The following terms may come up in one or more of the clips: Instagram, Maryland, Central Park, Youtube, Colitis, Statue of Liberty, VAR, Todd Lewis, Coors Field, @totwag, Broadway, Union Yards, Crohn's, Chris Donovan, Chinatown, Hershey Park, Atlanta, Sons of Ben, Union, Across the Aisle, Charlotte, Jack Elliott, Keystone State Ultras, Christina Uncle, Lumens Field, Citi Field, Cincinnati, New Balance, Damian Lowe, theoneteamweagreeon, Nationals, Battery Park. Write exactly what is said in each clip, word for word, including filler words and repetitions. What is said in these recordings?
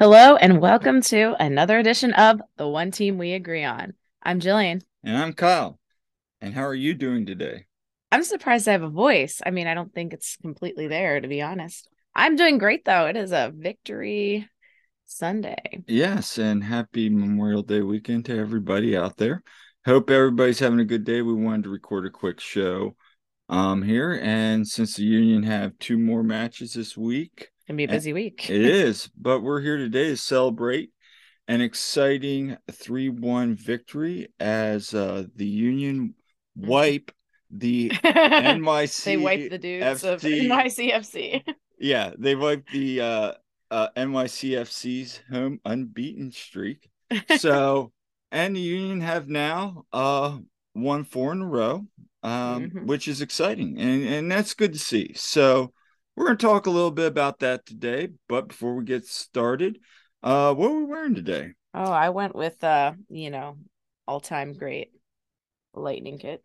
Hello and welcome to another edition of The One Team We Agree On. I'm Jillian. And I'm Kyle. And how are you doing today? I'm surprised I have a voice. I mean, I don't think it's completely there, to be honest. I'm doing great, though. It is a victory Sunday. Yes, and happy Memorial Day weekend to everybody out there. Hope everybody's having a good day. We wanted to record a quick show um, here. And since the Union have two more matches this week, It's going to be a busy week. It is, but we're here today to celebrate an exciting three one victory as uh, the Union wipe the N Y C F C. They wiped the dudes of N Y C F C. Yeah, they wiped the uh, uh, N Y C F C's home unbeaten streak. So, and the Union have now uh, won four in a row, um, mm-hmm. which is exciting, and, and that's good to see. So, we're going to talk a little bit about that today, but before we get started, uh, what are we wearing today? Oh, I went with, uh, you know, all-time great Lightning kit.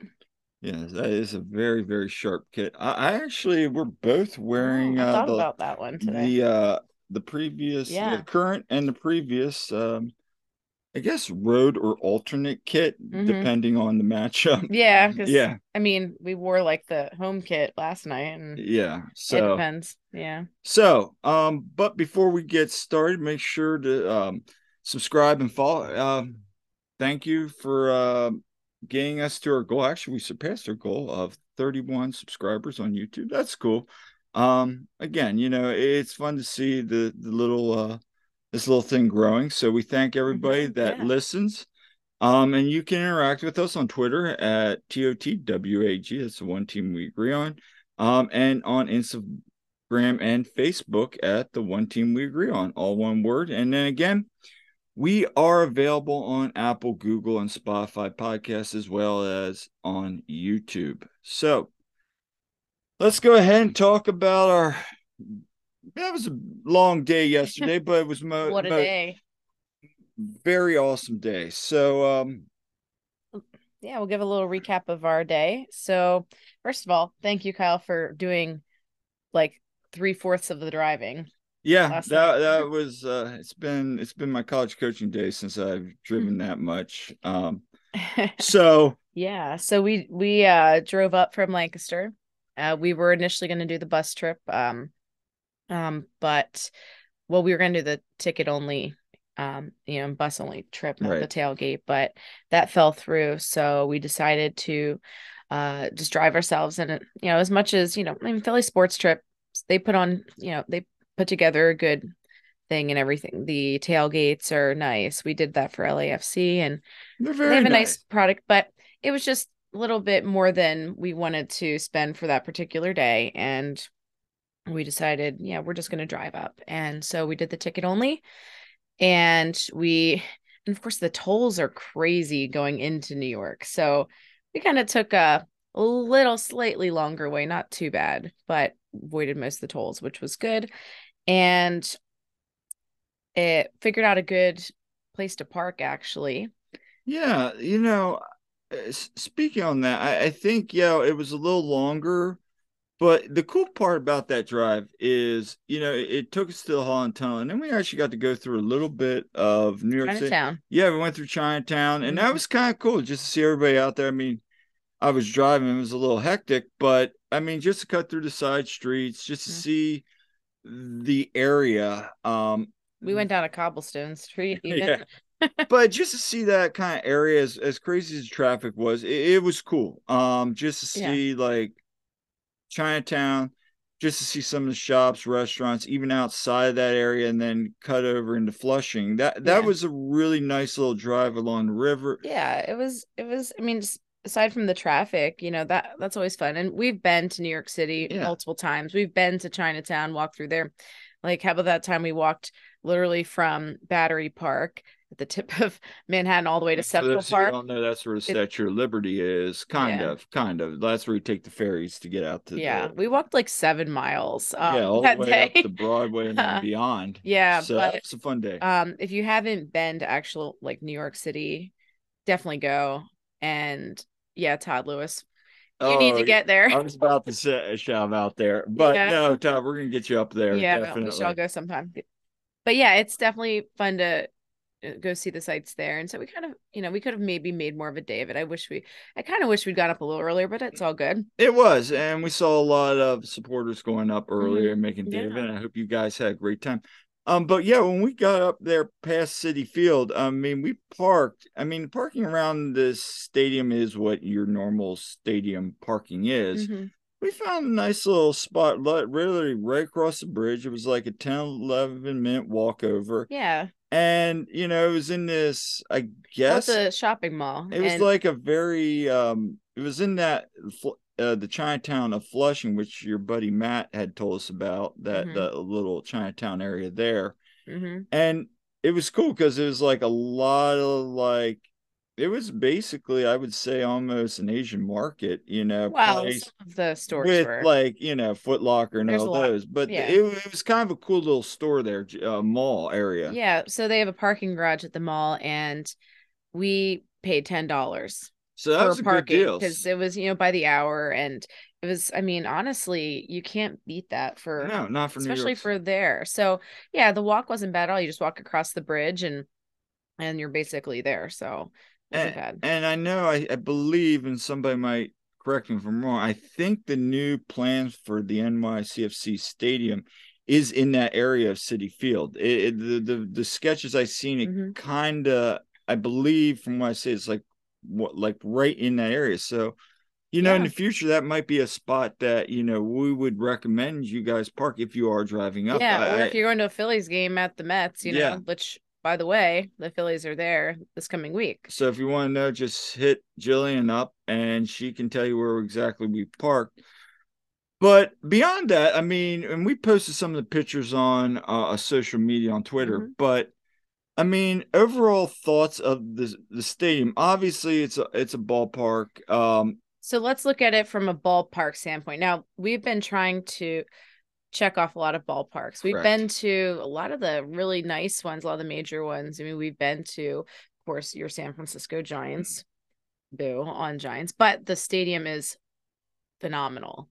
Yes, that is a very, very sharp kit. I, I actually, we're both wearing oh, I thought uh, the, about that one today. the uh, the previous, yeah. the current and the previous, um, I guess, road or alternate kit, mm-hmm. depending on the matchup. Yeah. Yeah. I mean, we wore like the home kit last night. And yeah. So it depends. Yeah. So, um, but before we get started, make sure to um, subscribe and follow. Uh, thank you for uh, getting us to our goal. Actually, we surpassed our goal of thirty-one subscribers on YouTube. That's cool. Um, again, you know, it's fun to see the, the little, uh, this little thing growing. So we thank everybody that yeah. listens. Um, and you can interact with us on Twitter at T O T W A G. That's the One Team We Agree On. Um, and on Instagram and Facebook at the One Team We Agree On, all one word. And then again, we are available on Apple, Google, and Spotify podcasts, as well as on YouTube. So let's go ahead and talk about our That was a long day yesterday, but it was mo- what a mo- day! Very awesome day. So, um, yeah, we'll give a little recap of our day. So, first of all, thank you, Kyle, for doing like three fourths of the driving. Yeah, that night. that was. Uh, it's been it's been my college coaching day since I've driven that much. Um, so yeah, so we we uh, drove up from Lancaster. Uh, we were initially going to do the bus trip. Um. Um, but well, we were going to do the ticket only, um, you know, bus only trip, not right. the tailgate, but that fell through. So we decided to, uh, just drive ourselves. And, you know, as much as, you know, I mean, Philly sports trip, they put on, you know, they put together a good thing and everything. The tailgates are nice. We did that for L A F C and They're very they have a nice. nice product, but it was just a little bit more than we wanted to spend for that particular day. And we decided, yeah, we're just going to drive up. And so we did the ticket only. And we, and of course, the tolls are crazy going into New York. So we kind of took a little slightly longer way, not too bad, but avoided most of the tolls, which was good. And it figured out a good place to park, actually. Yeah. You know, speaking on that, I, I think, yeah, it was a little longer. But the cool part about that drive is, you know, it, it took us to the Holland Tunnel, and then we actually got to go through a little bit of New York Chinatown. City. Yeah, we went through Chinatown, and mm-hmm. that was kind of cool just to see everybody out there. I mean, I was driving, it was a little hectic, but, I mean, just to cut through the side streets, just to mm-hmm. see the area. Um, we went down a cobblestone street. Even. Yeah. But just to see that kind of area, as, as crazy as the traffic was, it, it was cool. Um, just to see, yeah. like, Chinatown, just to see some of the shops, restaurants, even outside of that area, and then cut over into Flushing. That that yeah. was a really nice little drive along the river. Yeah, it was. It was. I mean, aside from the traffic, you know, that that's always fun. And we've been to New York City yeah. multiple times. We've been to Chinatown, walked through there. Like, how about that time we walked literally from Battery Park at the tip of Manhattan all the way to Central Park. I don't know, that's where the Statue of Liberty is. Kind yeah. of, kind of. That's where you take the ferries to get out to. Yeah, the, we walked like seven miles. Um, yeah, all that the way day. up to Broadway and uh, beyond. Yeah, so but, it's a fun day. Um, if you haven't been to actual like New York City, definitely go. And yeah, Todd Lewis. You oh, need to get there. I was about to say, shout out there, but yeah. no, Todd, we're gonna get you up there. Yeah, definitely. We shall go sometime. But yeah, it's definitely fun to go see the sights there. And so we kind of, you know, we could have maybe made more of a day of it. I wish we, I kind of wish we'd got up a little earlier, but it's all good. It was. And we saw a lot of supporters going up earlier and making yeah. day of it. I hope you guys had a great time. Um, but yeah, when we got up there past Citi Field, I mean, we parked, I mean, parking around this stadium is what your normal stadium parking is. Mm-hmm. We found a nice little spot, really right across the bridge. It was like a ten, eleven minute walk over. Yeah. And, you know, it was in this, I guess. It was a shopping mall. It was and... like a very, um, it was in that, uh, the Chinatown of Flushing, which your buddy Matt had told us about, that mm-hmm. the little Chinatown area there. Mm-hmm. And it was cool because it was like a lot of like, it was basically, I would say, almost an Asian market, you know. Well, place some of the stores with were. Like, you know, Foot Locker and There's all those. But yeah. it, it was kind of a cool little store there, uh, mall area. Yeah, so they have a parking garage at the mall, and we paid ten dollars so that for was a parking good deal because it was, you know, by the hour, and it was. I mean, honestly, you can't beat that for no, not for especially New York. For there. So yeah, the walk wasn't bad at all. You just walk across the bridge, and and you're basically there. So. And, and I know, I, I believe, and somebody might correct me if I'm wrong, I think the new plans for the N Y C F C stadium is in that area of Citi Field. It, it, the, the the sketches I've seen, it mm-hmm. kind of, I believe, from what I say, it's like what like right in that area. So, you know, yeah. in the future, that might be a spot that, you know, we would recommend you guys park if you are driving up. Yeah, I, or if you're going to a Phillies game at the Mets, you know, yeah. which... By the way, the Phillies are there this coming week. So if you want to know, just hit Jillian up and she can tell you where exactly we parked. But beyond that, I mean, and we posted some of the pictures on uh, social media on Twitter. Mm-hmm. But, I mean, overall thoughts of the, the stadium. Obviously, it's a, it's a ballpark. Um, so let's look at it from a ballpark standpoint. Now, we've been trying to... check off a lot of ballparks. We've Correct. Been to a lot of the really nice ones, a lot of the major ones. I mean, we've been to, of course, your San Francisco Giants, boo on Giants, but the stadium is phenomenal.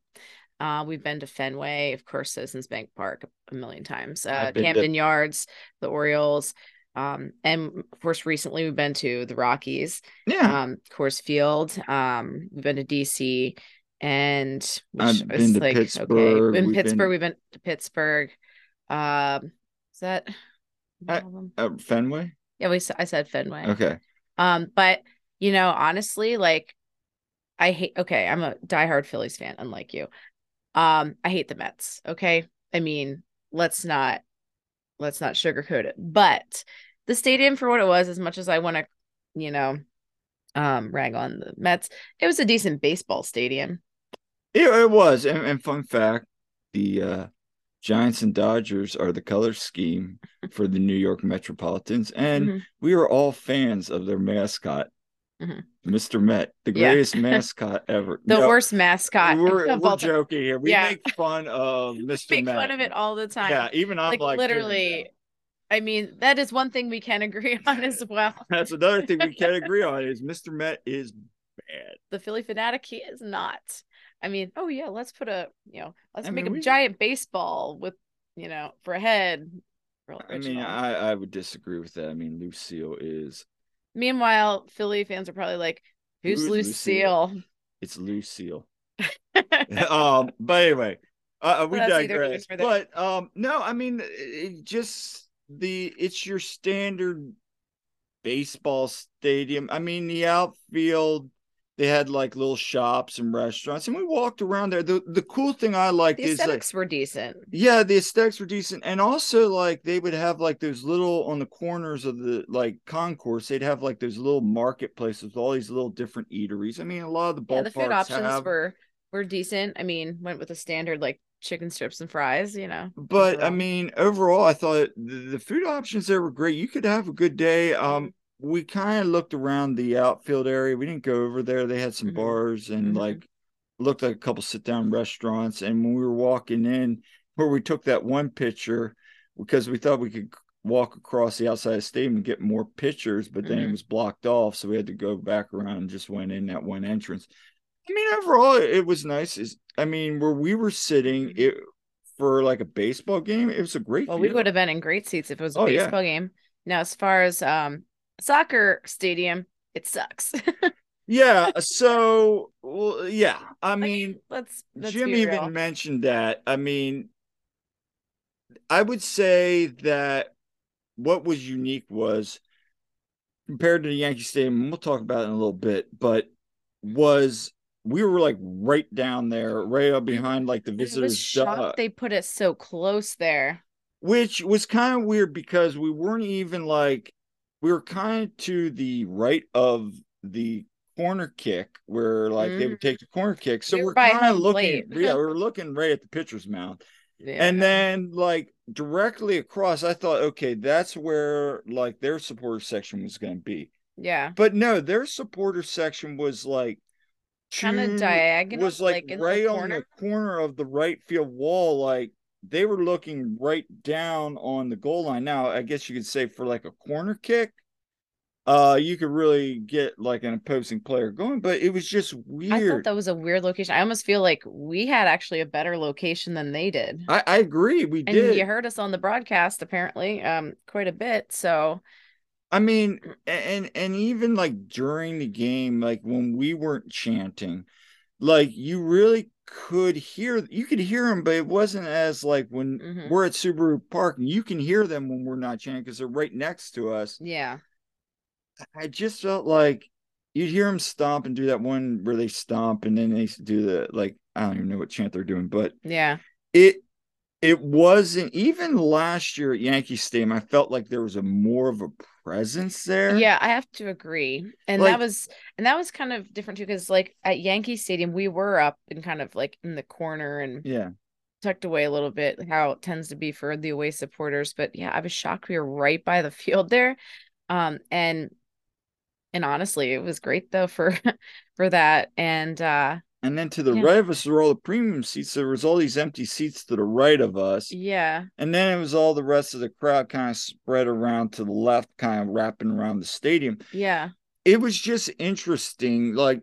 Uh, we've been to Fenway, of course, Citizens Bank Park a million times, uh, Camden to- Yards, the Orioles, um, and of course, recently we've been to the Rockies, yeah, um, Coors Field, um, we've been to D C. And which I've been to like, Pittsburgh. Okay. In we've Pittsburgh, been... we've been to Pittsburgh. Um, is that I, uh, Fenway? Yeah, we. I said Fenway. Okay. Um, but you know, honestly, like I hate. Okay, I'm a diehard Phillies fan, unlike you. Um, I hate the Mets. Okay, I mean, let's not let's not sugarcoat it. But the stadium, for what it was, as much as I want to, you know, um, rag on the Mets, it was a decent baseball stadium. It, it was, and, and fun fact, the uh, Giants and Dodgers are the color scheme for the New York Metropolitans, and mm-hmm. we are all fans of their mascot, mm-hmm. Mister Met, the greatest yeah. mascot ever. The no, worst mascot. We're, we're joking here. We yeah. make fun of Mister Met. We make Met. Fun of it all the time. Yeah, even I'm like, like literally... I mean, that is one thing we can agree on as well. That's another thing we can agree on is Mister Met is bad. The Philly fanatic, he is not. I mean, oh yeah, let's put a, you know, let's I make mean, a we... giant baseball with, you know, for a head. I mean, I, I would disagree with that. I mean, Lucille is. Meanwhile, Philly fans are probably like, who's, who's Lucille? Lucille? It's Lucille. um, But anyway, uh, we digress. But um, no, I mean, it just... The it's your standard baseball stadium. I mean, the outfield, they had like little shops and restaurants, and we walked around there. The the cool thing I liked the is aesthetics like, were decent. Yeah, the aesthetics were decent, and also like they would have like those little on the corners of the like concourse. They'd have like those little marketplaces with all these little different eateries. I mean, a lot of the ballparks yeah, the food options have, were were decent. I mean, went with a standard like. Chicken strips and fries, you know. But overall. I mean, overall, I thought the, the food options there were great. You could have a good day. Um, we kind of looked around the outfield area. We didn't go over there. They had some mm-hmm. bars and mm-hmm. like looked like a couple sit down restaurants. And when we were walking in, where we took that one picture because we thought we could walk across the outside of the stadium and get more pictures, but mm-hmm. then it was blocked off, so we had to go back around and just went in that one entrance. I mean, overall, it was nice. It's, I mean, where we were sitting, it for like a baseball game, it was a great well, field. We would have been in great seats if it was a oh, baseball yeah. game. Now, as far as um soccer stadium, it sucks. yeah. So, well, yeah. I mean, let's, let's Jim even mentioned that. I mean, I would say that what was unique was, compared to the Yankee Stadium, and we'll talk about it in a little bit, but was we were like right down there, right up behind like the visitors. Uh, they put it so close there, which was kind of weird because we weren't even like we were kind of to the right of the corner kick where like mm. they would take the corner kick, so we we're kind of looking, yeah, we were looking right at the pitcher's mouth, yeah. and then like. Directly across, I thought, okay, that's where like their supporter section was going to be. Yeah, but no, their supporter section was like kind of diagonal, was like, like right the on the corner of the right field wall. Like they were looking right down on the goal line. Now, I guess you could say for like a corner kick, uh, you could really get like an opposing player going, but it was just weird. I thought that was a weird location. I almost feel like we had actually a better location than they did. I, I agree. We and did. You heard us on the broadcast apparently, um, quite a bit. So, I mean, and, and even like during the game, like when we weren't chanting, like you really could hear, you could hear them, but it wasn't as like when mm-hmm. we're at Subaru Park and you can hear them when we're not chanting because they're right next to us. Yeah. I just felt like you'd hear them stomp and do that one where they stomp and then they do the, like, I don't even know what chant they're doing, but yeah, it, it wasn't even last year at Yankee Stadium. I felt like there was a more of a presence there. Yeah, I have to agree. And like, that was, and that was kind of different too. Cause like at Yankee Stadium, we were up and kind of like in the corner and yeah, tucked away a little bit, how it tends to be for the away supporters. But yeah, I was shocked we were right by the field there. Um, and, And honestly, it was great though for for that. And uh, and then to the right know. of us were all the premium seats. There was all these empty seats to the right of us. Yeah. And then it was all the rest of the crowd kind of spread around to the left, kind of wrapping around the stadium. Yeah. It was just interesting. Like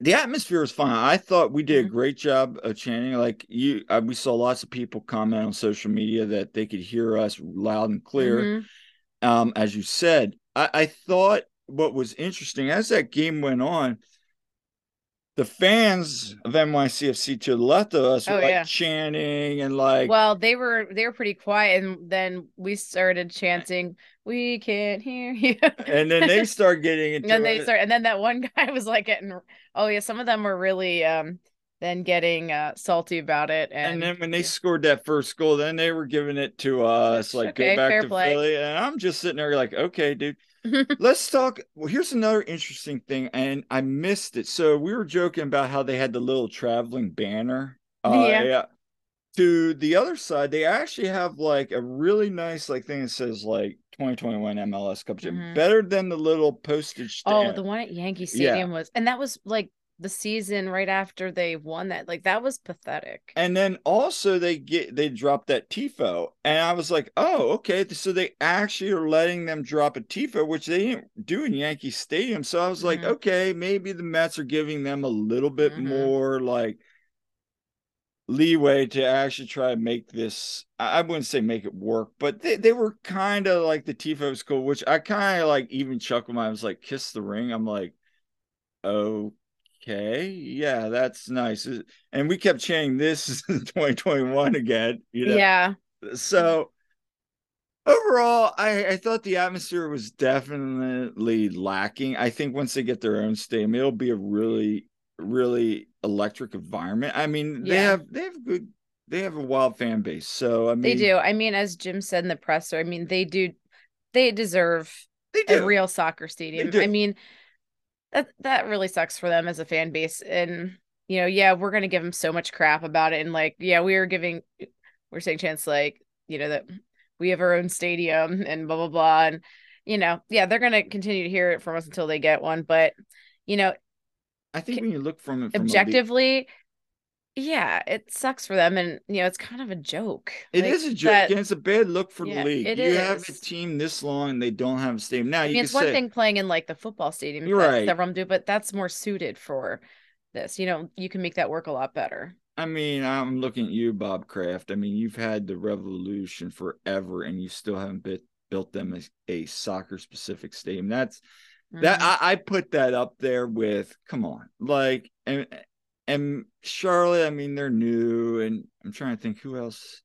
the atmosphere was fine. I thought we did mm-hmm. a great job of chanting. Like you, I, we saw lots of people comment on social media that they could hear us loud and clear. Mm-hmm. Um, as you said, I, I thought. What was interesting as that game went on, the fans of N Y C F C to the left of us oh, were like yeah. chanting and like. Well, they were they were pretty quiet, and then we started chanting, "We can't hear you." And then they start getting into. And then they it. start, and then that one guy was like getting. Oh yeah, some of them were really um then getting uh, salty about it, and, and then when they yeah. scored that first goal, then they were giving it to us like okay, go back to play. Philly, and I'm just sitting there like, okay, dude. Let's talk. Well, here's another interesting thing, and I missed it. So we were joking about how they had the little traveling banner. Uh, yeah. yeah. To the other side, they actually have like a really nice like thing that says like twenty twenty-one M L S Cup. Mm-hmm. Better than the little postage stamp. Oh, the one at Yankee Stadium yeah. was, and that was like the season right after they won that. Like that was pathetic. And then also they get they dropped that Tifo, and I was like, oh, okay, so they actually are letting them drop a Tifo, which they didn't do in Yankee Stadium. So I was mm-hmm. like, okay, maybe the Mets are giving them a little bit mm-hmm. more like leeway to actually try to make this, I wouldn't say make it work, but they, they were kind of like the Tifo was cool, which I kind of like even chuckled. I was like, kiss the ring. I'm like, oh, okay, yeah, that's nice. And we kept chanting, this is twenty twenty-one again, you know? Yeah. So overall, I, I thought the atmosphere was definitely lacking. I think once they get their own stadium, it'll be a really, really electric environment. I mean, they yeah. have they have good they have a wild fan base. So I mean they do. I mean, as Jim said in the presser, I mean, they do they deserve they do. a real soccer stadium. I mean, That that really sucks for them as a fan base. And, you know, yeah, we're going to give them so much crap about it. And, like, yeah, we are giving – we're saying chance, like, you know, that we have our own stadium and blah, blah, blah. And, you know, yeah, they're going to continue to hear it from us until they get one. But, you know – I think can, when you look from it from objectively – yeah, it sucks for them, and you know it's kind of a joke. It like, is a joke. That, it's a bad look for yeah, the league. It you is. have a team this long, and they don't have a stadium. Now I mean, you it's one say, thing playing in like the football stadium, you're right? That do, but that's more suited for this. You know, you can make that work a lot better. I mean, I'm looking at you, Bob Kraft. I mean, you've had the revolution forever, and you still haven't bit, built them as a soccer-specific stadium. That's mm-hmm. that I, I put that up there with. Come on, like and and Charlotte. I mean, they're new, and I'm trying to think who else.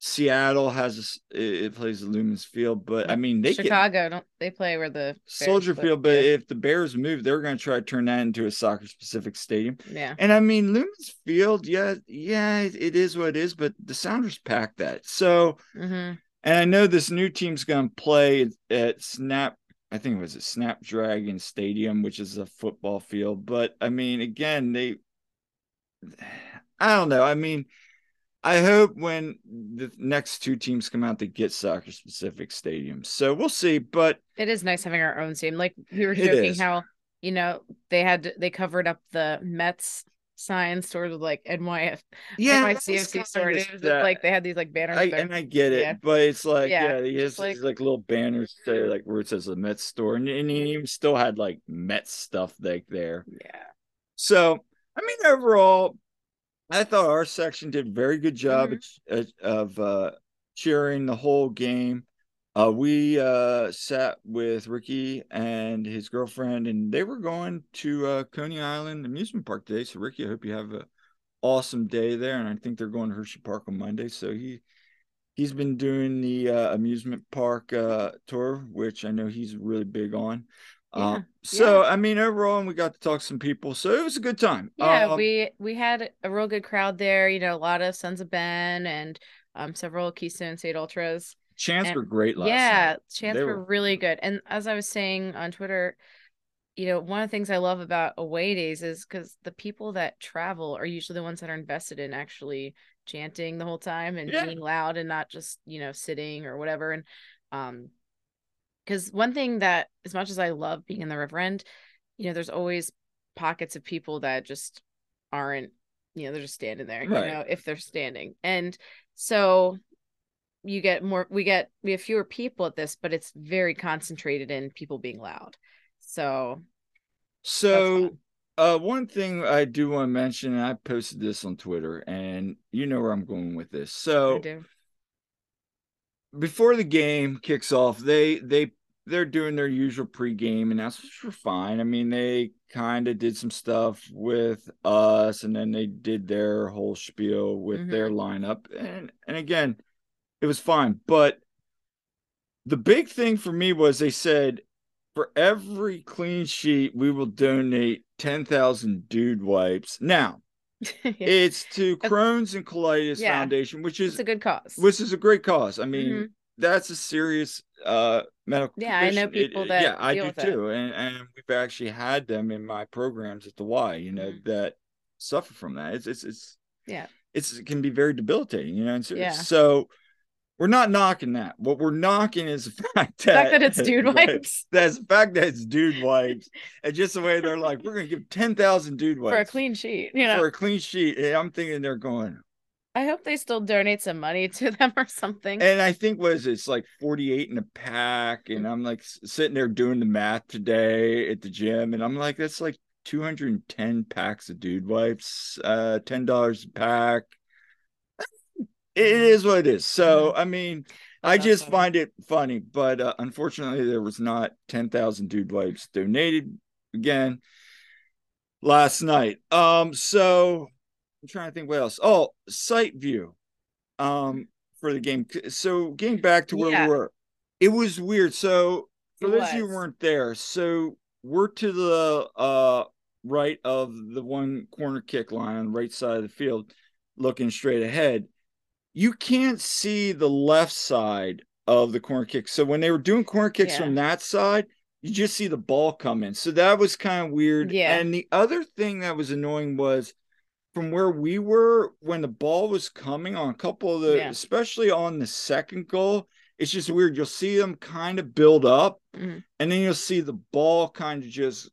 Seattle has a, it plays the Lumens Field, but I mean they Chicago get, don't they play where the Bears Soldier play. Field? But yeah. If the Bears move, they're going to try to turn that into a soccer specific stadium. Yeah, and I mean Lumens Field, yeah, yeah, it, it is what it is. But the Sounders packed that, so mm-hmm. and I know this new team's going to play at Snap. I think it was a Snap Dragon Stadium, which is a football field. But I mean, again, they, I don't know. I mean. I hope when the next two teams come out, they get soccer-specific stadiums. So we'll see, but... It is nice having our own stadium. Like, we were joking how, you know, they had they covered up the Mets sign sort of like N Y F C yeah, sort of. Like, they had these, like, banners. I, and I get it, yeah. but it's like, yeah, yeah it's like, like little banners there, like, where it says the Mets store. And, and you even still had, like, Mets stuff, like, there. Yeah. So, I mean, overall... I thought our section did a very good job mm-hmm. of uh, cheering the whole game. Uh, we uh, sat with Ricky and his girlfriend, and they were going to uh, Coney Island Amusement Park today. So, Ricky, I hope you have an awesome day there. And I think they're going to Hershey Park on Monday. So he, he's been doing the uh, amusement park uh, tour, which I know he's really big on. Yeah, um, so yeah. I mean overall, and we got to talk to some people, so it was a good time. Yeah, uh, we we had a real good crowd there. You know, a lot of Sons of Ben and um several Keystone State Ultras. Chants and, were great last yeah, night. Chants were, were really good. And as I was saying on Twitter, you know, one of the things I love about away days is because the people that travel are usually the ones that are invested in actually chanting the whole time and yeah. being loud and not just, you know, sitting or whatever. And um. Because one thing that, as much as I love being in the River End, you know, there's always pockets of people that just aren't, you know, they're just standing there, right. you know, if they're standing. And so you get more, we get, we have fewer people at this, but it's very concentrated in people being loud. So. So uh, one thing I do want to mention, and I posted this on Twitter, and you know where I'm going with this. So I do. Before the game kicks off, they they they're doing their usual pregame announcements, were fine. I mean, they kind of did some stuff with us, and then they did their whole spiel with mm-hmm. their lineup, and and again, it was fine. But the big thing for me was they said, for every clean sheet, we will donate ten thousand Dude Wipes. Now. yeah. It's to Crohn's and Colitis yeah. Foundation, which is it's a good cause, which is a great cause. I mean, mm-hmm. that's a serious uh medical yeah condition. I know people it, that yeah I do too, and, and we've actually had them in my programs at the Y, you know, mm-hmm. that suffer from that. It's it's it's yeah it's it can be very debilitating, you know. And so, yeah. so we're not knocking that. What we're knocking is the fact that, the fact that it's Dude Wipes. That's the fact that it's Dude Wipes, and just the way they're like, we're gonna give ten thousand Dude Wipes for a clean sheet. You know, for a clean sheet. And I'm thinking they're going. I hope they still donate some money to them or something. And I think was it's like forty eight in a pack, and I'm like sitting there doing the math today at the gym, and I'm like, that's like two hundred and ten packs of Dude Wipes, uh, ten dollars a pack. It is what it is. So, I mean, that's I just funny. find it funny. But uh, unfortunately, there was not ten thousand Dude Wipes donated again last night. Um, So, I'm trying to think what else. Oh, site view um, for the game. So, getting back to where yeah. we were. It was weird. So, for those of you who weren't there, so we're to the uh, right of the one corner kick line on the right side of the field, looking straight ahead. You can't see the left side of the corner kick. So when they were doing corner kicks yeah. from that side, you just see the ball come in. So that was kind of weird. Yeah. And the other thing that was annoying was from where we were, when the ball was coming on a couple of the, yeah. especially on the second goal, it's just weird. You'll see them kind of build up mm-hmm. and then you'll see the ball kind of just.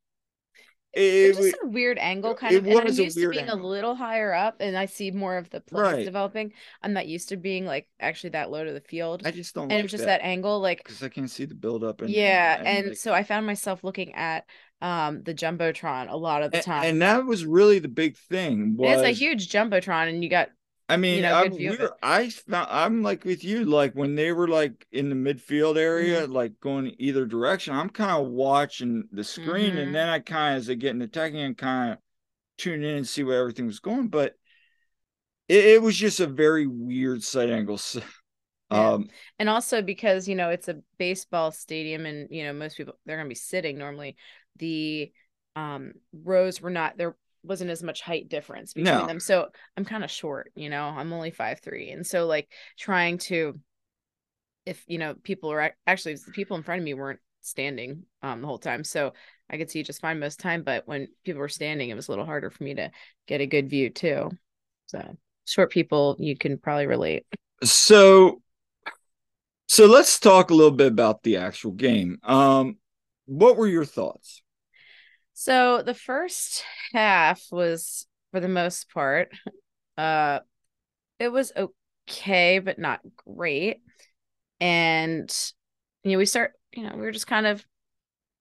It, it was just a weird angle kind of, and I'm used to being angle. a little higher up, and I see more of the plays right. developing. I'm not used to being like actually that low to the field. I just don't and like it was just that, that angle, like because I can't see the build up. And, yeah, and, and like, so I found myself looking at um the Jumbotron a lot of the time. And, and that was really the big thing. Was, it's a huge Jumbotron, and you got. I mean, you know, I, we were, I found, I'm like with you, like when they were like in the midfield area, mm-hmm. like going either direction, I'm kind of watching the screen, mm-hmm. and then I kind of, as they get into attacking, and kind of tune in and see where everything was going. But it, it was just a very weird side angle. So, yeah. um, and also because, you know, it's a baseball stadium and, you know, most people, they're going to be sitting normally. The um, rows were not there. Wasn't as much height difference between no. them, so I'm kind of short, you know, I'm only five three, and so like trying to, if you know, people are actually, the people in front of me weren't standing um the whole time, so I could see just fine most time, but when people were standing, it was a little harder for me to get a good view too. So short people, you can probably relate. So so let's talk a little bit about the actual game. Um what were your thoughts? So the first half was, for the most part, uh, it was okay, but not great. And, you know, we start, you know, we were just kind of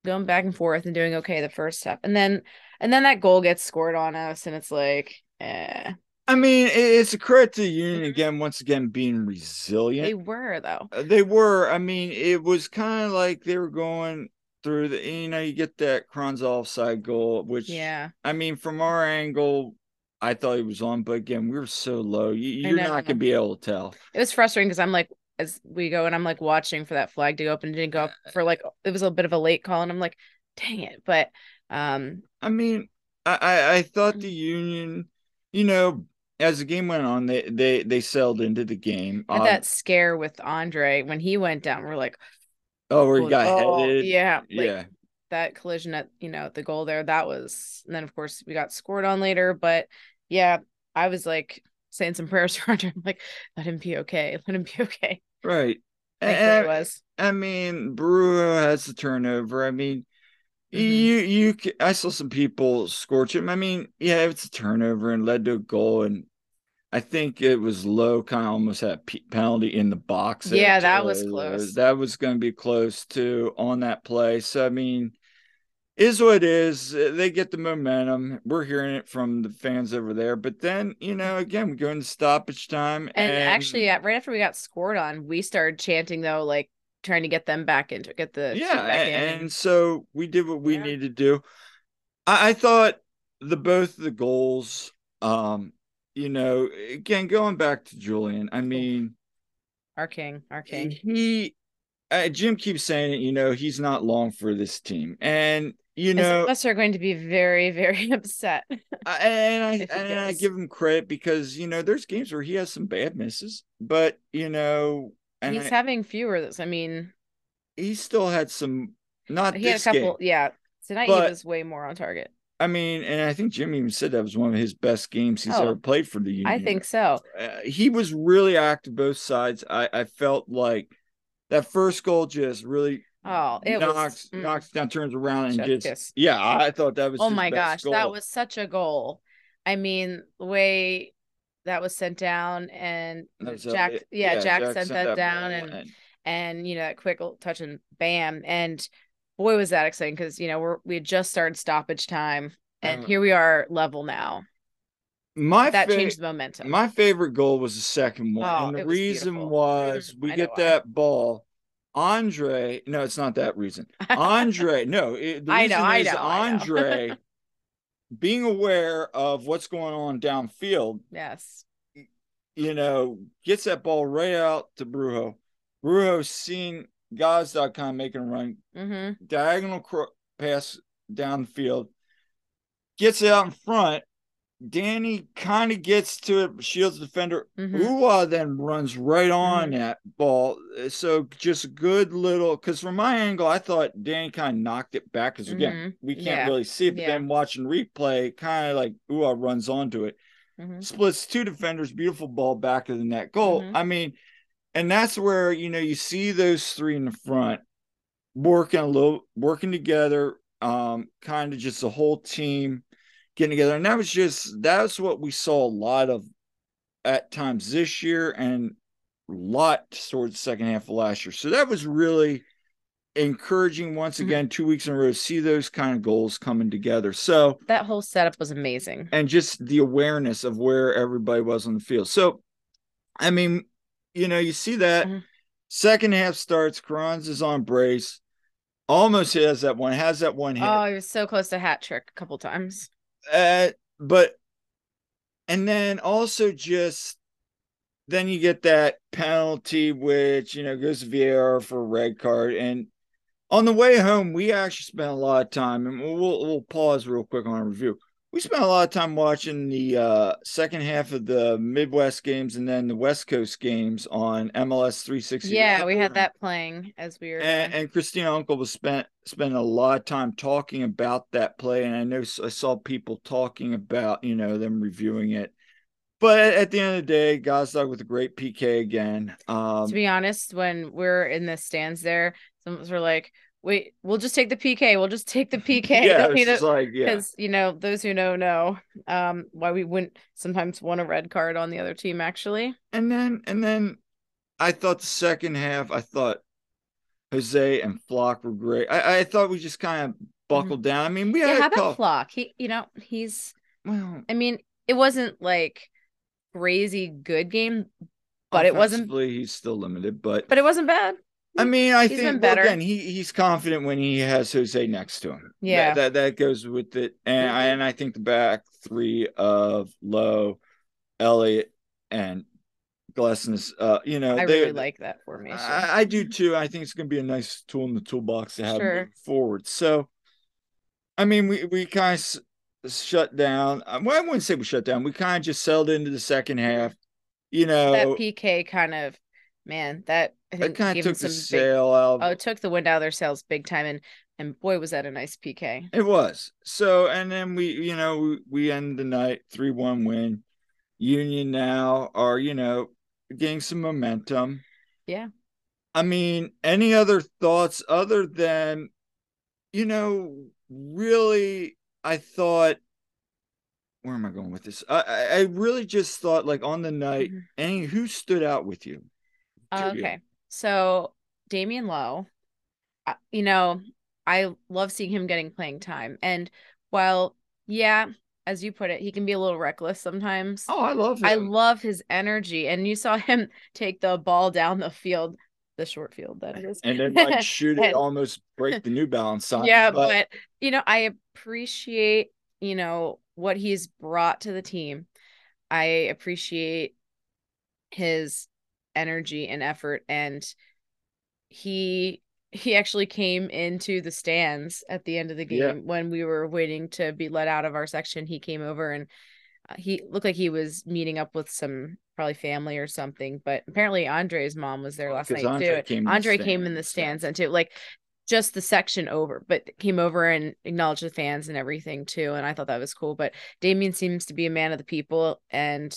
going back and forth and doing okay the first half. And then, and then that goal gets scored on us, and it's like, eh. I mean, it's a credit to the Union again, once again, being resilient. They were, though. They were. I mean, it was kind of like they were going through the, you know, you get that Kron's offside goal, which, yeah, I mean, from our angle, I thought he was on, but again, we were so low, you, you're know, not gonna be able to tell. It was frustrating because I'm like, as we go, and I'm like watching for that flag to go up, and it didn't go up for like, it was a bit of a late call, and I'm like, dang it. But um, I mean, I, I, I thought the Union, you know, as the game went on, they they they settled into the game. And um, that scare with Andre when he went down, we're like, oh, where he got oh, headed. Yeah. Like, yeah. That collision at, you know, the goal there, that was, and then of course we got scored on later, but yeah, I was like saying some prayers for Hunter. I'm like, let him be okay. Let him be okay. Right. Like, and, it was. I mean, Brewer has the turnover. I mean, mm-hmm. you, you, I saw some people scorch him. I mean, yeah, it's a turnover and led to a goal, and I think it was low, kind of almost had p- penalty in the box. Yeah, that was close. That was going to be close too on that play. So, I mean, is what it is. They get the momentum. We're hearing it from the fans over there. But then, you know, again, we go into stoppage time. And, and actually, yeah, right after we got scored on, we started chanting, though, like trying to get them back into get the yeah, back and, in. And so we did what we yeah. needed to do. I, I thought the both the goals. Um, You know, again, going back to Jillian, I mean, our king, our king. He, uh, Jim keeps saying it. You know, he's not long for this team, and you know, us are going to be very, very upset. I, and I and I give him credit because, you know, there's games where he has some bad misses, but you know, and he's I, having fewer. That's, I mean, he still had some. Not he this had a couple. Game, yeah, tonight but, he was way more on target. I mean, and I think Jimmy even said that was one of his best games he's oh, ever played for the Union. I think so. Uh, he was really active both sides. I, I felt like that first goal just really oh, it knocks, was, knocks down, turns around, and just kiss. Yeah, I thought that was oh, his my best gosh, goal. That was such a goal. I mean, the way that was sent down, and Jack, a, it, yeah, yeah, Jack, Jack sent, sent that, that down, and, and, and, you know, that quick touch and bam, and boy, was that exciting because, you know, we're, we had just started stoppage time, and um, here we are level now. My That fa- changed the momentum. My favorite goal was the second one. Oh, and the reason beautiful. was we I get that why. ball. Andre, no, it's not that reason. Andre, no, it, the reason I know, I know, is Andre know. being aware of what's going on downfield. Yes. You know, gets that ball right out to Brujo. Brujo's seen guys dot com making a run, mm-hmm. diagonal cro- pass downfield, gets it out in front. Danny kind of gets to it, shields the defender. Mm-hmm. Uwa then runs right on mm-hmm. that ball. So just good little, because from my angle, I thought Danny kind of knocked it back because, again, mm-hmm. we can't yeah. really see it. But yeah. then watching replay, kind of like Uwa runs onto it, mm-hmm. splits two defenders, beautiful ball back of the net goal. Mm-hmm. I mean, and that's where, you know, you see those three in the front working a little, working together, um, kind of just the whole team getting together. And that was just, that's what we saw a lot of at times this year and a lot towards the second half of last year. So that was really encouraging once again, mm-hmm. two weeks in a row, see those kind of goals coming together. So that whole setup was amazing. And just the awareness of where everybody was on the field. So, I mean, you know, you see that mm-hmm. second half starts. Carranz is on brace. Almost has that one, has that one hit. Oh, he was so close to hat trick a couple times. Uh, but, and then also just, then you get that penalty, which, you know, goes to V A R for a red card. And on the way home, we actually spent a lot of time, and we'll, we'll pause real quick on our review. We spent a lot of time watching the uh, second half of the Midwest games and then the West Coast games on M L S three sixty. Yeah, we had that playing as we were. And, and Christina Uncle was spent spent a lot of time talking about that play, and I know I saw people talking about, you know, them reviewing it. But at the end of the day, Gosdog with a great P K again. Um, to be honest, when we're in the stands there, some of us were like, wait, we'll just take the P K. We'll just take the P K. Yeah, because, like, yeah. you know, those who know, know um, why we wouldn't sometimes want a red card on the other team, actually. And then and then I thought the second half, I thought Jose and Flock were great. I, I thought we just kind of buckled mm-hmm. down. I mean, we yeah, had how a about couple. Flock? He, you know, he's, well, I mean, it wasn't like crazy good game, but it wasn't. He's still limited, but but it wasn't bad. I mean, I he's think well, again he he's confident when he has Jose next to him. Yeah, that that, that goes with it, and mm-hmm. I, and I think the back three of Lowe, Elliott, and Glesnes, uh, you know, I they, really like that formation. I, I do too. I think it's going to be a nice tool in the toolbox to have sure. moving forward. So, I mean, we we kind of. shut down. Well, I wouldn't say we shut down. We kind of just settled into the second half. You know, that P K kind of, man, that I think that kind of took the sail out. Oh, it took the wind out of their sails big time, and and boy, was that a nice P K. It was. So, and then we, you know, we, we end the night three one win. Union now are, you know, getting some momentum. Yeah. I mean, any other thoughts other than, you know, really. I thought, where am I going with this? I, I really just thought, like, on the night, mm-hmm. and who stood out with you? Uh, okay. So, Damian Lowe, uh, you know, I love seeing him getting playing time. And while, yeah, as you put it, he can be a little reckless sometimes. Oh, I love him. I love his energy. And you saw him take the ball down the field, the short field, that is. And then, like, shoot it, and almost break the New Balance sign. Yeah, but, but, you know, I appreciate, you know, what he's brought to the team. I appreciate his energy and effort. And he he actually came into the stands at the end of the game yeah. when we were waiting to be let out of our section. He came over, and he looked like he was meeting up with some probably family or something, but apparently Andre's mom was there last night Andre too. Came Andre in came in the stands so. and too, like just the section over, but came over and acknowledged the fans and everything too. And I thought that was cool, but Damien seems to be a man of the people, and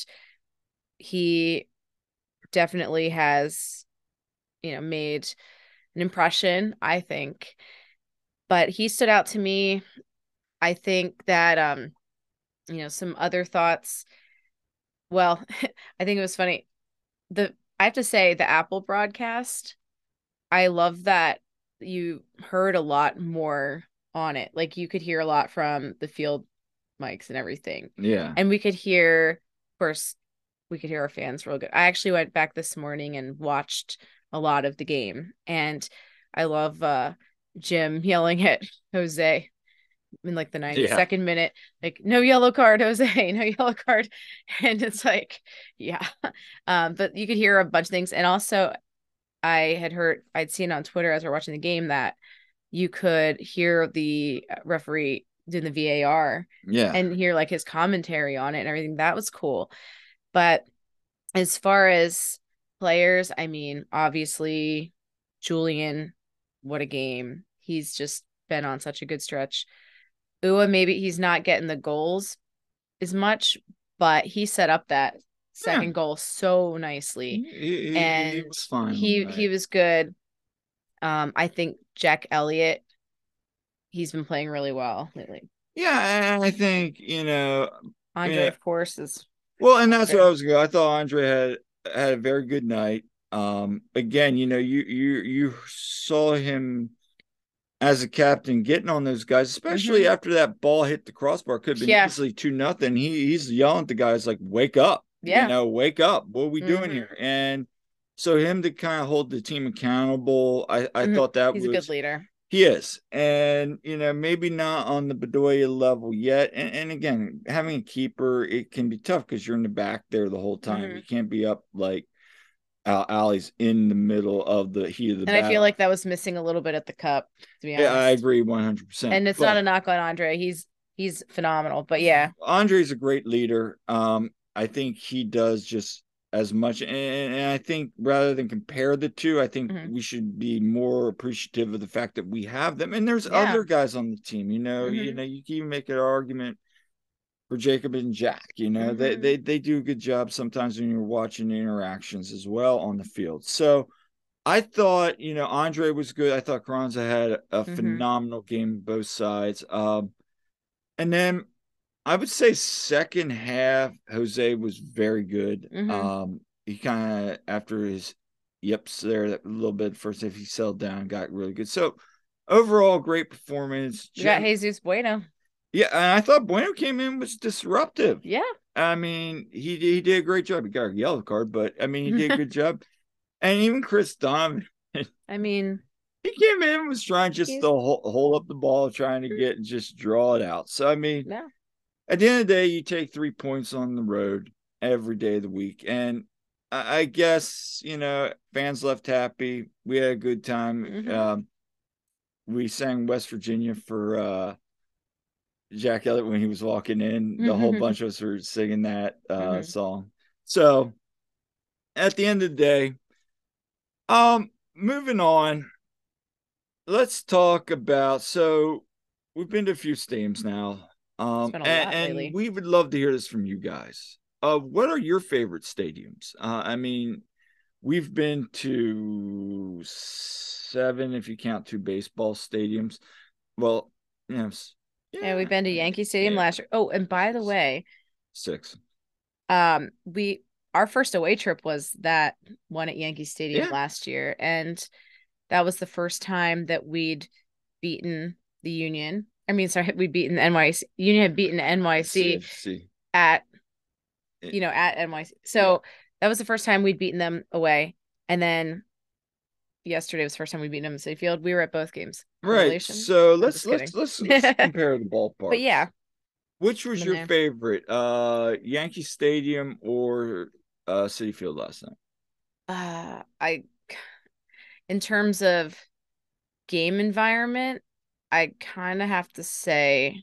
he definitely has, you know, made an impression, I think, but he stood out to me. I think that, um, you know, some other thoughts. Well, I think it was funny. The I have to say the Apple broadcast, I love that you heard a lot more on it. Like, you could hear a lot from the field mics and everything. Yeah. And we could hear, of course, we could hear our fans real good. I actually went back this morning and watched a lot of the game. And I love uh, Jim yelling at Jose in like the ninety-second yeah. minute, like, no yellow card, Jose, no yellow card. And it's like, yeah. Um, but you could hear a bunch of things. And also I had heard, I'd seen on Twitter as we're watching the game that you could hear the referee doing the V A R yeah. and hear like his commentary on it and everything. That was cool. But as far as players, I mean, obviously Jillian, what a game. He's just been on such a good stretch. Ua, maybe he's not getting the goals as much, but he set up that second yeah. goal so nicely. He, he, and he was fine. He, he was good. Um, I think Jack Elliott, he's been playing really well lately. Yeah, and I think, you know. Andre, yeah. of course, is. Well, and that's great. What I was going to go. I thought Andre had had a very good night. Um, again, you know, you you you saw him as a captain, getting on those guys, especially mm-hmm. after that ball hit the crossbar, could have been yeah. easily two nothing. He he's yelling at the guys like, "Wake up! Yeah, you know, wake up! What are we mm-hmm. doing here?" And so him to kind of hold the team accountable, I I mm-hmm. thought that he's was a good leader. He is, and you know, maybe not on the Bedoya level yet. And, and again, having a keeper, it can be tough because you're in the back there the whole time. Mm-hmm. You can't be up like. Uh, Alley's in the middle of the heat of the and battle. I feel like that was missing a little bit at the Cup, to be honest. Yeah, I agree one hundred percent. And it's but, not a knock on Andre. He's he's phenomenal, but yeah. Andre's a great leader. Um, I think he does just as much. And, and I think rather than compare the two, I think mm-hmm. we should be more appreciative of the fact that we have them. And there's yeah. other guys on the team, you know, mm-hmm. you know, you can even make an argument for Jacob and Jack, you know, mm-hmm. they, they they do a good job sometimes when you're watching the interactions as well on the field. So I thought, you know, Andre was good. I thought Carranza had a, a mm-hmm. phenomenal game, both sides. Um, and then I would say second half, Jose was very good. Mm-hmm. Um, he kind of, after his yips there, that little bit first half, he settled down, got really good. So overall, great performance. You got Jesus Bueno. Yeah, and I thought Bueno came in was disruptive. Yeah. I mean, he, he did a great job. He got a yellow card, but, I mean, he did a good job. And even Chris Donovan. I mean. He came in and was trying just to hold, hold up the ball, trying to get and just draw it out. So, I mean, yeah. at the end of the day, you take three points on the road every day of the week. And I, I guess, you know, fans left happy. We had a good time. Mm-hmm. Um, we sang West Virginia for uh, – Jack Elliott when he was walking in, the mm-hmm. whole bunch of us were singing that uh mm-hmm. song. So at the end of the day, um moving on, let's talk about, so we've been to a few stadiums now, um and, and we would love to hear this from you guys. Uh what are your favorite stadiums? uh I mean, we've been to seven if you count two baseball stadiums. Well, you know, yeah, and we've been to Yankee Stadium yeah. last year. Oh, and by the way, six. Um, we our first away trip was that one at Yankee Stadium yeah. last year, and that was the first time that we'd beaten the Union. I mean, sorry, we beaten the N Y C. Union had beaten N Y C C F C. At it, you know at N Y C. So yeah. that was the first time we'd beaten them away, and then yesterday was the first time we beat them at Citi Field. We were at both games. Right. So let's let's, let's let's compare the ballpark. But yeah. Which was your there. favorite? Uh Yankee Stadium or uh Citi Field last night? Uh I in terms of game environment, I kind of have to say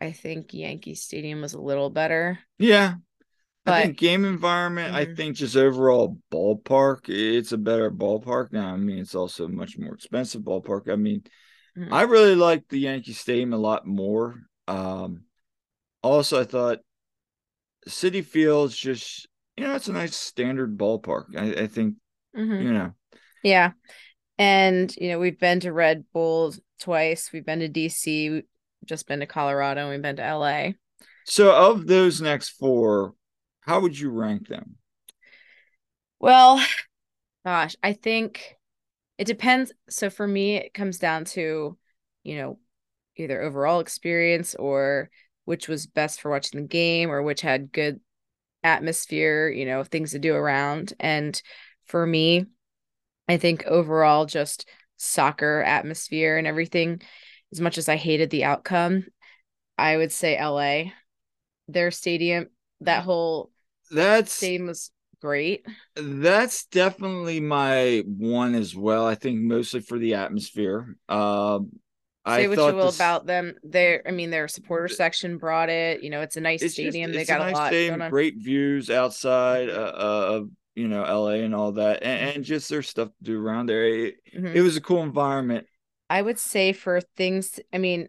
I think Yankee Stadium was a little better. Yeah. But, I think game environment, mm-hmm. I think just overall ballpark, it's a better ballpark. Now, I mean, it's also a much more expensive ballpark. I mean, mm-hmm. I really liked the Yankee Stadium a lot more. Um, also, I thought Citi Field's just, you know, it's a nice standard ballpark. I, I think, mm-hmm. you know. Yeah. And, you know, we've been to Red Bull twice. We've been to D C. We've just been to Colorado. We've been to L A. So of those next four, how would you rank them? Well, gosh, I think it depends. So for me, it comes down to, you know, either overall experience or which was best for watching the game or which had good atmosphere, you know, things to do around. And for me, I think overall just soccer atmosphere and everything, as much as I hated the outcome, I would say L A, their stadium, that whole... That's game was great. That's definitely my one as well. I think mostly for the atmosphere. Um, Say I what you will this, about them. They're, I mean, their supporter section brought it. You know, it's a nice it's stadium. Just, they got a, nice a lot stadium, going on. Great views outside uh, of you know L A and all that, and, and just their stuff to do around there. It, mm-hmm. it was a cool environment. I would say for things. I mean.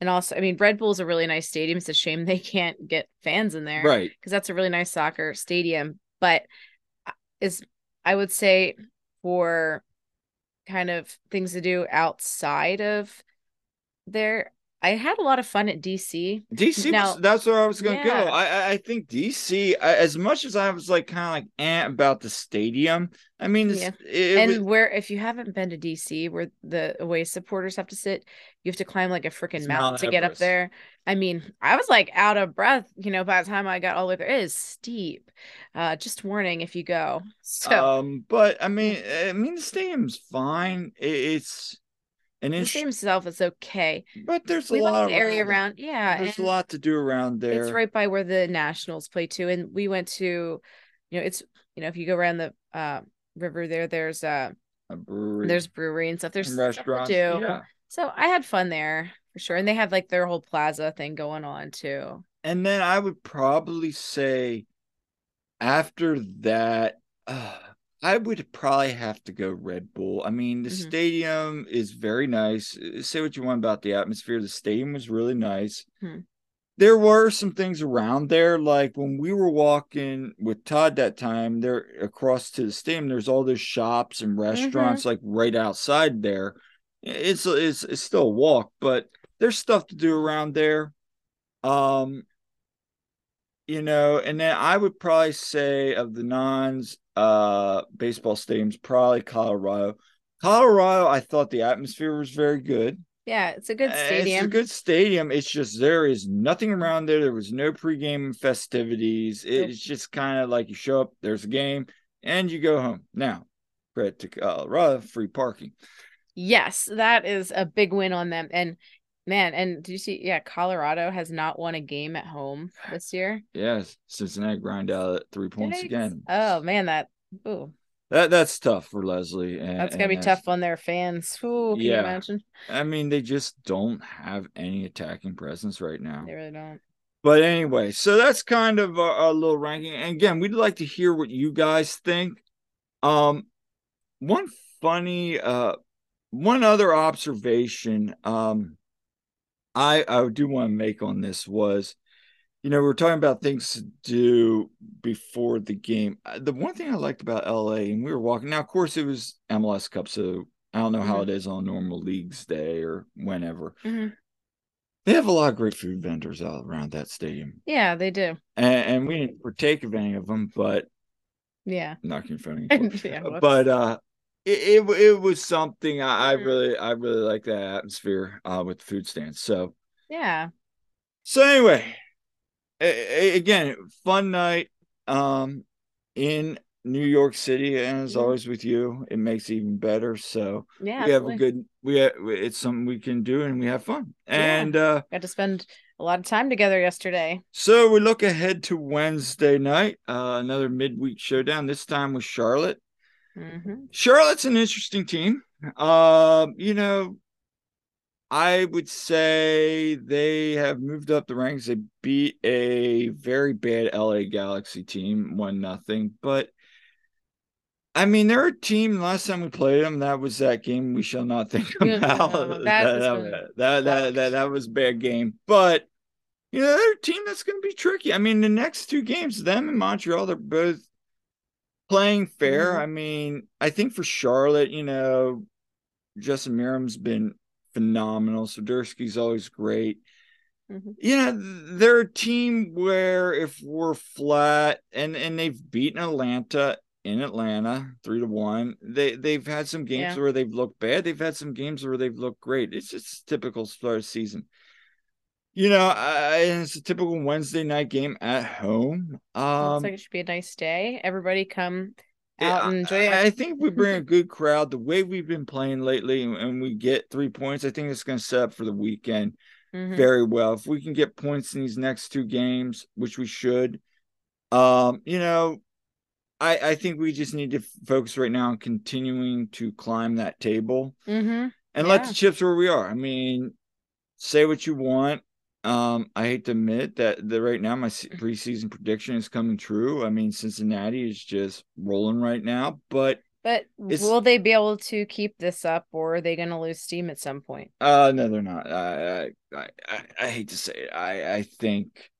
And also, I mean, Red Bull's a really nice stadium. It's a shame they can't get fans in there. Right. Because that's a really nice soccer stadium. But is I would say for kind of things to do outside of there, I had a lot of fun at D C. D C, now, was, that's where I was going to yeah. go. I I think D C, I, as much as I was like kind of like eh, about the stadium, I mean, yeah. it, and it, where if you haven't been to D C, where the away supporters have to sit, you have to climb like a freaking mountain to get up there. I mean, I was like out of breath, you know, by the time I got all the way there. It is steep. Uh, just warning if you go. So, um, but I mean, I mean, the stadium's fine. It, it's. And the stadium itself is okay, but there's a we lot of area around. Yeah, there's a lot to do around there. It's right by where the Nationals play too, and we went to, you know, it's you know if you go around the uh, river there, there's uh, a brewery, there's brewery and stuff. There's and restaurants stuff to do. Yeah. So I had fun there for sure, and they have like their whole plaza thing going on too. And then I would probably say, after that. Uh, I would probably have to go Red Bull. I mean, the mm-hmm. stadium is very nice. Say what you want about the atmosphere. The stadium was really nice. Mm-hmm. There were some things around there. Like when we were walking with Todd that time, there across to the stadium, there's all those shops and restaurants mm-hmm. like right outside there. It's, it's, it's still a walk, but there's stuff to do around there. Um, you know, and then I would probably say of the nons, uh baseball stadiums, probably Colorado. Colorado, I thought the atmosphere was very good. Yeah, it's a good stadium. It's a good stadium. It's just there is nothing around there. There was no pregame festivities. It's just kind of like you show up, there's a game, and you go home. Now, credit to Colorado, free parking. Yes, that is a big win on them. And man, and do you see? Yeah, Colorado has not won a game at home this year. Yes, Cincinnati grind out three points Yikes. again. Oh man, that ooh. that that's tough for Leslie. And, that's gonna and be that's, tough on their fans. Ooh, can yeah. you imagine? I mean, they just don't have any attacking presence right now. They really don't. But anyway, so that's kind of our, our little ranking. And again, we'd like to hear what you guys think. Um, one funny, uh, one other observation, um. I, I do want to make on this was, you know, we were talking about things to do before the game. The one thing I liked about L A, and we were walking, now, of course, it was M L S Cup, so I don't know mm-hmm. how it is on normal leagues day or whenever. Mm-hmm. They have a lot of great food vendors out around that stadium. Yeah, they do. And, and we didn't partake of any of them, but. Yeah. Not confronting. yeah, but, uh. It, it it was something I, I really I really like that atmosphere uh, with the food stands. So yeah. So anyway, a, a, again, fun night um in New York City, and as always with you, it makes it even better. So yeah, we have absolutely. a good we have, it's something we can do, and we have fun. And yeah. uh, got to spend a lot of time together yesterday. So we look ahead to Wednesday night, uh, another midweek showdown. This time with Charlotte. Mm-hmm. Charlotte's an interesting team. Uh, you know, I would say they have moved up the ranks. They beat a very bad L A Galaxy team, one nothing. But I mean, they're a team. Last time we played them, that was that game we shall not think about. No, that, that, that, really that, that, that, that was a bad game. But you know, they're a team that's going to be tricky. I mean, the next two games, them and Montreal, they're both playing fair. Mm-hmm. I mean, I think for Charlotte, you know, Justin Miram's been phenomenal. Sodersky's always great. Mm-hmm. You know, they're a team where if we're flat, and, and they've beaten Atlanta in Atlanta three to one. They they've had some games yeah. where they've looked bad. They've had some games where they've looked great. It's just typical start of season. You know, I, it's a typical Wednesday night game at home. Um, Looks like it should be a nice day. Everybody come out and enjoy it. I, I think we bring a good crowd. The way we've been playing lately, and, and we get three points, I think it's going to set up for the weekend mm-hmm. very well. If we can get points in these next two games, which we should, um, you know, I, I think we just need to focus right now on continuing to climb that table mm-hmm. and yeah. let the chips where we are. I mean, say what you want. Um, I hate to admit that the, right now my preseason prediction is coming true. I mean, Cincinnati is just rolling right now, but but will they be able to keep this up, or are they going to lose steam at some point? Uh, no, they're not. I I I, I hate to say it. I, I think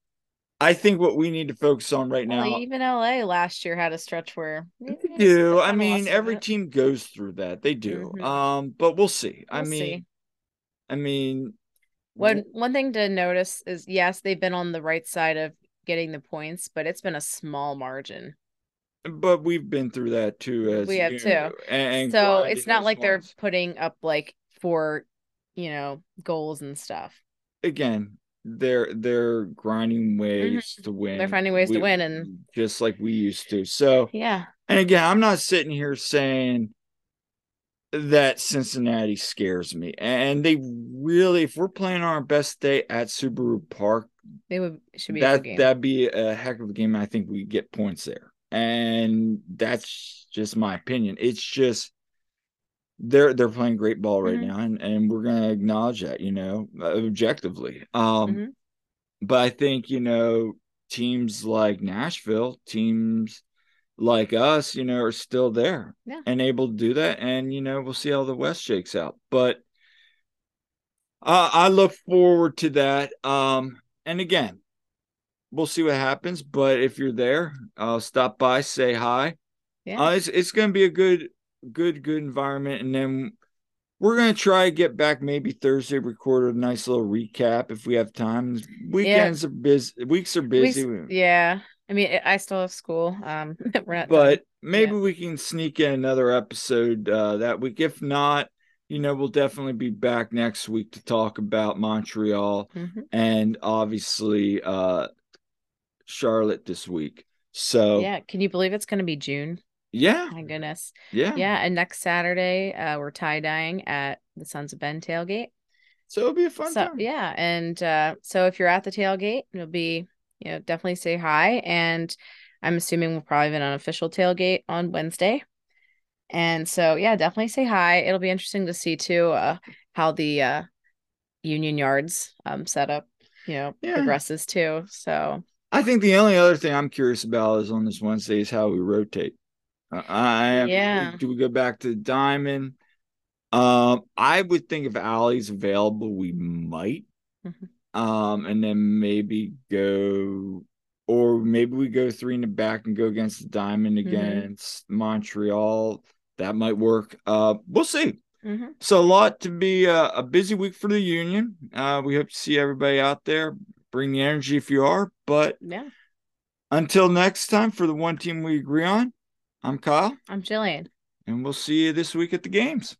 I think what we need to focus on right well, now. Even L A last year had a stretch where they do. I mean, every team goes through that. They do. Mm-hmm. Um, but we'll see. We'll I mean, see. I mean. One one thing to notice is, yes, they've been on the right side of getting the points, but it's been a small margin. But we've been through that too. As we have you know, too. And so it's not like they're putting up like four, you know, goals and stuff. Again, they're they're grinding ways mm-hmm. to win. They're finding ways we, to win, and just like we used to. So yeah. And again, I'm not sitting here saying that Cincinnati scares me, and they really, if we're playing our best day at Subaru Park, they would should be that a game. That'd be a heck of a game. I think we get points there, and that's just my opinion. It's just they're they're playing great ball right mm-hmm. now, and, and we're gonna acknowledge that, you know, objectively. Um, mm-hmm. But I think, you know, teams like Nashville, teams like us, you know, are still there yeah. and able to do that. And, you know, we'll see how the West shakes out. But uh, I look forward to that. Um, and again, we'll see what happens. But if you're there, uh, stop by, say hi. Yeah. Uh, it's it's going to be a good, good, good environment. And then we're going to try to get back maybe Thursday, record a nice little recap if we have time. Weekends yeah. are busy. Weeks are busy. Weeks, yeah. I mean, I still have school. Um, we're not but done. maybe yeah. we can sneak in another episode uh, that week. If not, you know, we'll definitely be back next week to talk about Montreal mm-hmm. and obviously uh, Charlotte this week. So yeah, can you believe it's going to be June? Yeah, my goodness. Yeah, yeah. And next Saturday, uh, we're tie dyeing at the Sons of Ben tailgate. So it'll be a fun so, time. Yeah, and uh, so if you're at the tailgate, it'll be. You know, definitely say hi, and I'm assuming we'll probably have an unofficial tailgate on Wednesday, and so yeah, definitely say hi. It'll be interesting to see too uh, how the uh, Union Yards um, setup, you know, yeah. progresses too. So I think the only other thing I'm curious about is on this Wednesday is how we rotate. Uh, I yeah, do we go back to Diamond? Um, I would think if Allie's available, we might. Mm-hmm. Um, and then maybe go, or maybe we go three in the back and go against the Diamond against mm-hmm. Montreal. That might work. Uh, we'll see. Mm-hmm. So a lot to be uh, a busy week for the Union. Uh, we hope to see everybody out there. Bring the energy if you are, but yeah. until next time, for the one team we agree on, I'm Kyle. I'm Jillian. And we'll see you this week at the games.